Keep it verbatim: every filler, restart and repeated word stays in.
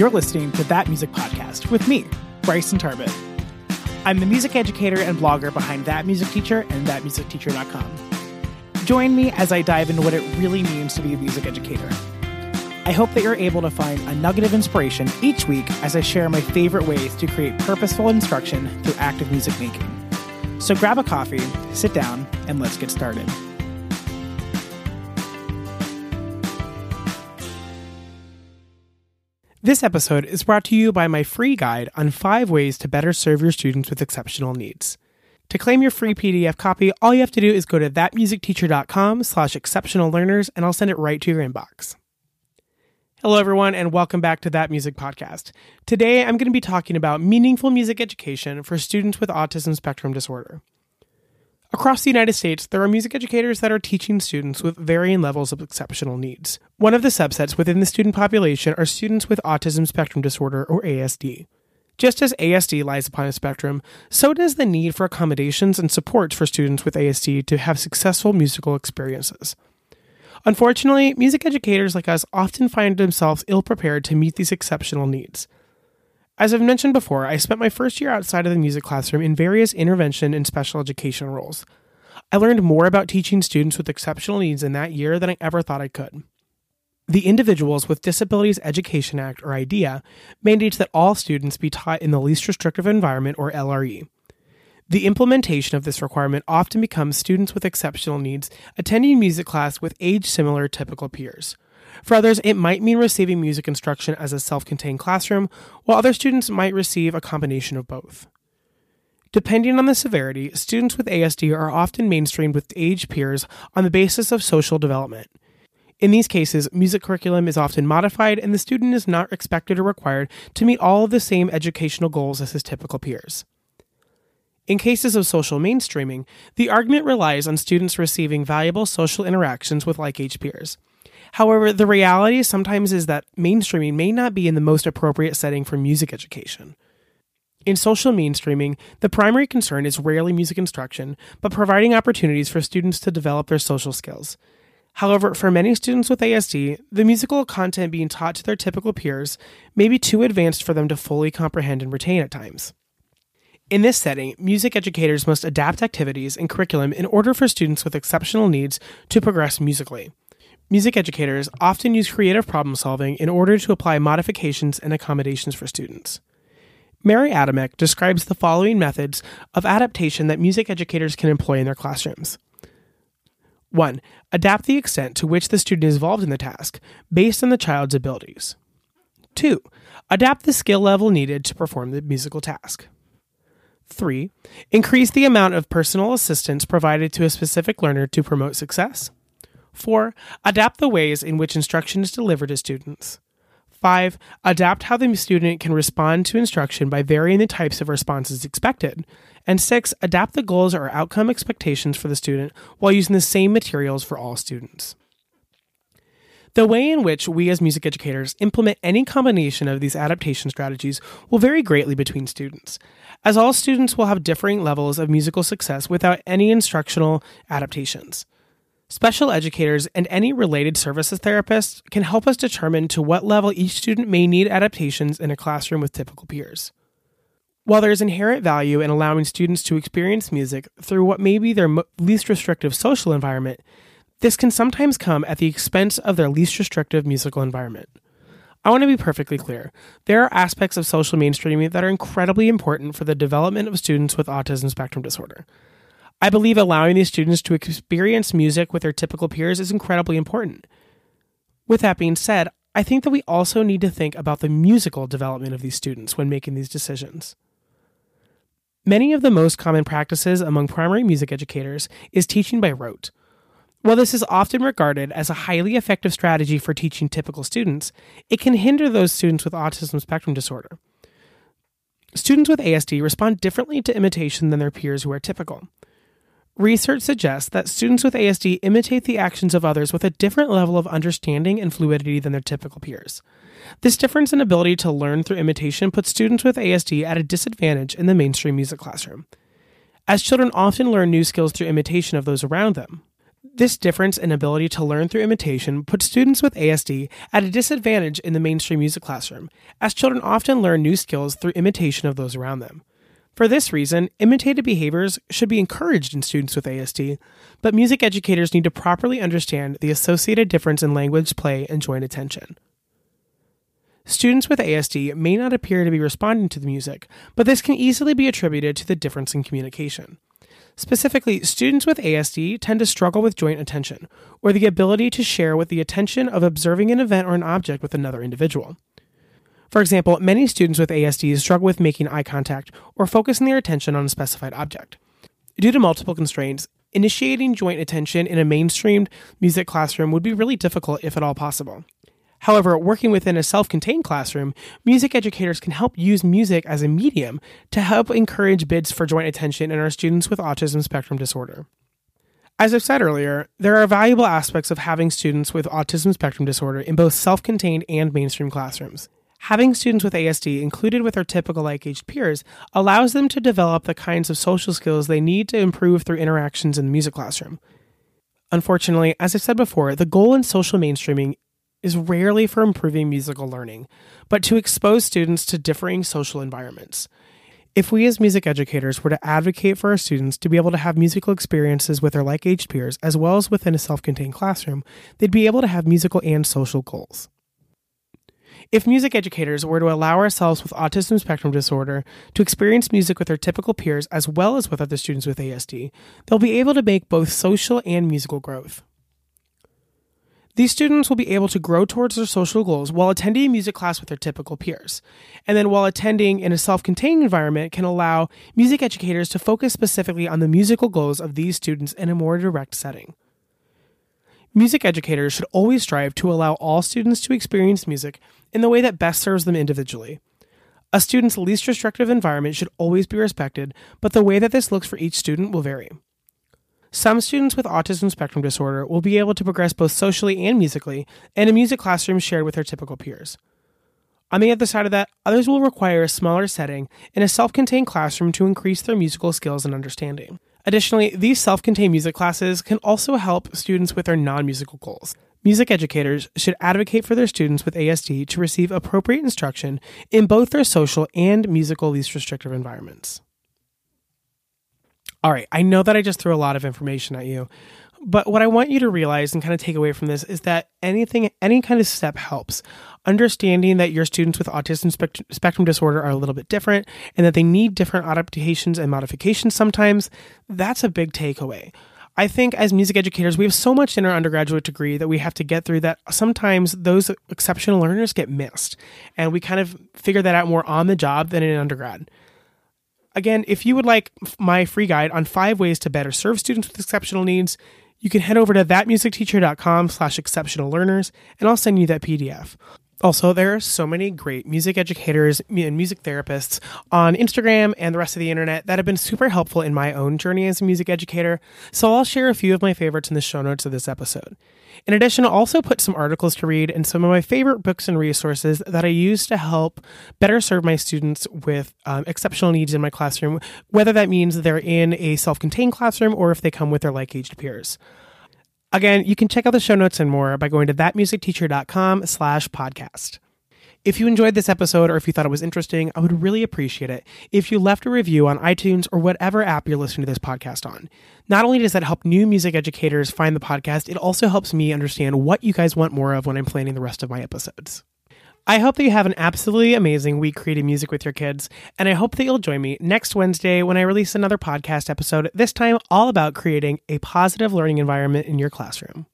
You're listening to That Music Podcast with me, Bryson Tarbett. I'm the music educator and blogger behind That Music Teacher and That Music Teacher dot com. Join me as I dive into what it really means to be a music educator. I hope that you're able to find a nugget of inspiration each week as I share my favorite ways to create purposeful instruction through active music making. So grab a coffee, sit down, and let's get started. This episode is brought to you by my free guide on five ways to better serve your students with exceptional needs. To claim your free P D F copy, all you have to do is go to that music teacher dot com slash exceptional learners, and I'll send it right to your inbox. Hello, everyone, and welcome back to That Music Podcast. Today, I'm going to be talking about meaningful music education for students with autism spectrum disorder. Across the United States, there are music educators that are teaching students with varying levels of exceptional needs. One of the subsets within the student population are students with autism spectrum disorder, or A S D. Just as A S D lies upon a spectrum, so does the need for accommodations and supports for students with A S D to have successful musical experiences. Unfortunately, music educators like us often find themselves ill-prepared to meet these exceptional needs. As I've mentioned before, I spent my first year outside of the music classroom in various intervention and special education roles. I learned more about teaching students with exceptional needs in that year than I ever thought I could. The Individuals with Disabilities Education Act, or IDEA, mandates that all students be taught in the least restrictive environment, or L R E. The implementation of this requirement often becomes students with exceptional needs attending music class with age-similar typical peers. For others, it might mean receiving music instruction as a self-contained classroom, while other students might receive a combination of both. Depending on the severity, students with A S D are often mainstreamed with age peers on the basis of social development. In these cases, music curriculum is often modified, and the student is not expected or required to meet all of the same educational goals as his typical peers. In cases of social mainstreaming, the argument relies on students receiving valuable social interactions with like-age peers. However, the reality sometimes is that mainstreaming may not be in the most appropriate setting for music education. In social mainstreaming, the primary concern is rarely music instruction, but providing opportunities for students to develop their social skills. However, for many students with A S D, the musical content being taught to their typical peers may be too advanced for them to fully comprehend and retain at times. In this setting, music educators must adapt activities and curriculum in order for students with exceptional needs to progress musically. Music educators often use creative problem-solving in order to apply modifications and accommodations for students. Mary Adamek describes the following methods of adaptation that music educators can employ in their classrooms. one. Adapt the extent to which the student is involved in the task, based on the child's abilities. two. Adapt the skill level needed to perform the musical task. three. Increase the amount of personal assistance provided to a specific learner to promote success. four. Adapt the ways in which instruction is delivered to students. five. Adapt how the student can respond to instruction by varying the types of responses expected. And six. Adapt the goals or outcome expectations for the student while using the same materials for all students. The way in which we as music educators implement any combination of these adaptation strategies will vary greatly between students, as all students will have differing levels of musical success without any instructional adaptations. Special educators and any related services therapists can help us determine to what level each student may need adaptations in a classroom with typical peers. While there is inherent value in allowing students to experience music through what may be their mo- least restrictive social environment, this can sometimes come at the expense of their least restrictive musical environment. I want to be perfectly clear. There are aspects of social mainstreaming that are incredibly important for the development of students with autism spectrum disorder. I believe allowing these students to experience music with their typical peers is incredibly important. With that being said, I think that we also need to think about the musical development of these students when making these decisions. Many of the most common practices among primary music educators is teaching by rote. While this is often regarded as a highly effective strategy for teaching typical students, it can hinder those students with autism spectrum disorder. Students with A S D respond differently to imitation than their peers who are typical. Research suggests that students with A S D imitate the actions of others with a different level of understanding and fluidity than their typical peers. This difference in ability to learn through imitation puts students with A S D at a disadvantage in the mainstream music classroom, as children often learn new skills through imitation of those around them. This difference in ability to learn through imitation puts students with A S D at a disadvantage in the mainstream music classroom, as children often learn new skills through imitation of those around them. For this reason, imitative behaviors should be encouraged in students with A S D, but music educators need to properly understand the associated difference in language, play, and joint attention. Students with A S D may not appear to be responding to the music, but this can easily be attributed to the difference in communication. Specifically, students with A S D tend to struggle with joint attention, or the ability to share with the attention of observing an event or an object with another individual. For example, many students with A S D struggle with making eye contact or focusing their attention on a specified object. Due to multiple constraints, initiating joint attention in a mainstreamed music classroom would be really difficult if at all possible. However, working within a self-contained classroom, music educators can help use music as a medium to help encourage bids for joint attention in our students with autism spectrum disorder. As I've said earlier, there are valuable aspects of having students with autism spectrum disorder in both self-contained and mainstream classrooms. Having students with A S D included with their typical like-aged peers allows them to develop the kinds of social skills they need to improve through interactions in the music classroom. Unfortunately, as I've said before, the goal in social mainstreaming is rarely for improving musical learning, but to expose students to differing social environments. If we as music educators were to advocate for our students to be able to have musical experiences with their like-aged peers, as well as within a self-contained classroom, they'd be able to have musical and social goals. If music educators were to allow ourselves with autism spectrum disorder to experience music with their typical peers as well as with other students with A S D, they'll be able to make both social and musical growth. These students will be able to grow towards their social goals while attending a music class with their typical peers. And then while attending in a self-contained environment can allow music educators to focus specifically on the musical goals of these students in a more direct setting. Music educators should always strive to allow all students to experience music in the way that best serves them individually. A student's least restrictive environment should always be respected, but the way that this looks for each student will vary. Some students with autism spectrum disorder will be able to progress both socially and musically in a music classroom shared with their typical peers. On the other side of that, others will require a smaller setting in a self-contained classroom to increase their musical skills and understanding. Additionally, these self-contained music classes can also help students with their non-musical goals. Music educators should advocate for their students with A S D to receive appropriate instruction in both their social and musical least restrictive environments. All right, I know that I just threw a lot of information at you, but what I want you to realize and kind of take away from this is that anything, any kind of step helps. Understanding that your students with autism spect- spectrum disorder are a little bit different and that they need different adaptations and modifications sometimes, that's a big takeaway. I think as music educators, we have so much in our undergraduate degree that we have to get through that sometimes those exceptional learners get missed, and we kind of figure that out more on the job than in undergrad. Again, if you would like my free guide on five ways to better serve students with exceptional needs, you can head over to ThatMusicTeacher.com slash exceptional learners, and I'll send you that P D F. Also, there are so many great music educators and music therapists on Instagram and the rest of the internet that have been super helpful in my own journey as a music educator, so I'll share a few of my favorites in the show notes of this episode. In addition, I'll also put some articles to read and some of my favorite books and resources that I use to help better serve my students with um, exceptional needs in my classroom, whether that means they're in a self-contained classroom or if they come with their like-aged peers. Again, you can check out the show notes and more by going to ThatMusicTeacher.com slash podcast. If you enjoyed this episode or if you thought it was interesting, I would really appreciate it if you left a review on iTunes or whatever app you're listening to this podcast on. Not only does that help new music educators find the podcast, it also helps me understand what you guys want more of when I'm planning the rest of my episodes. I hope that you have an absolutely amazing week creating music with your kids, and I hope that you'll join me next Wednesday when I release another podcast episode, this time all about creating a positive learning environment in your classroom.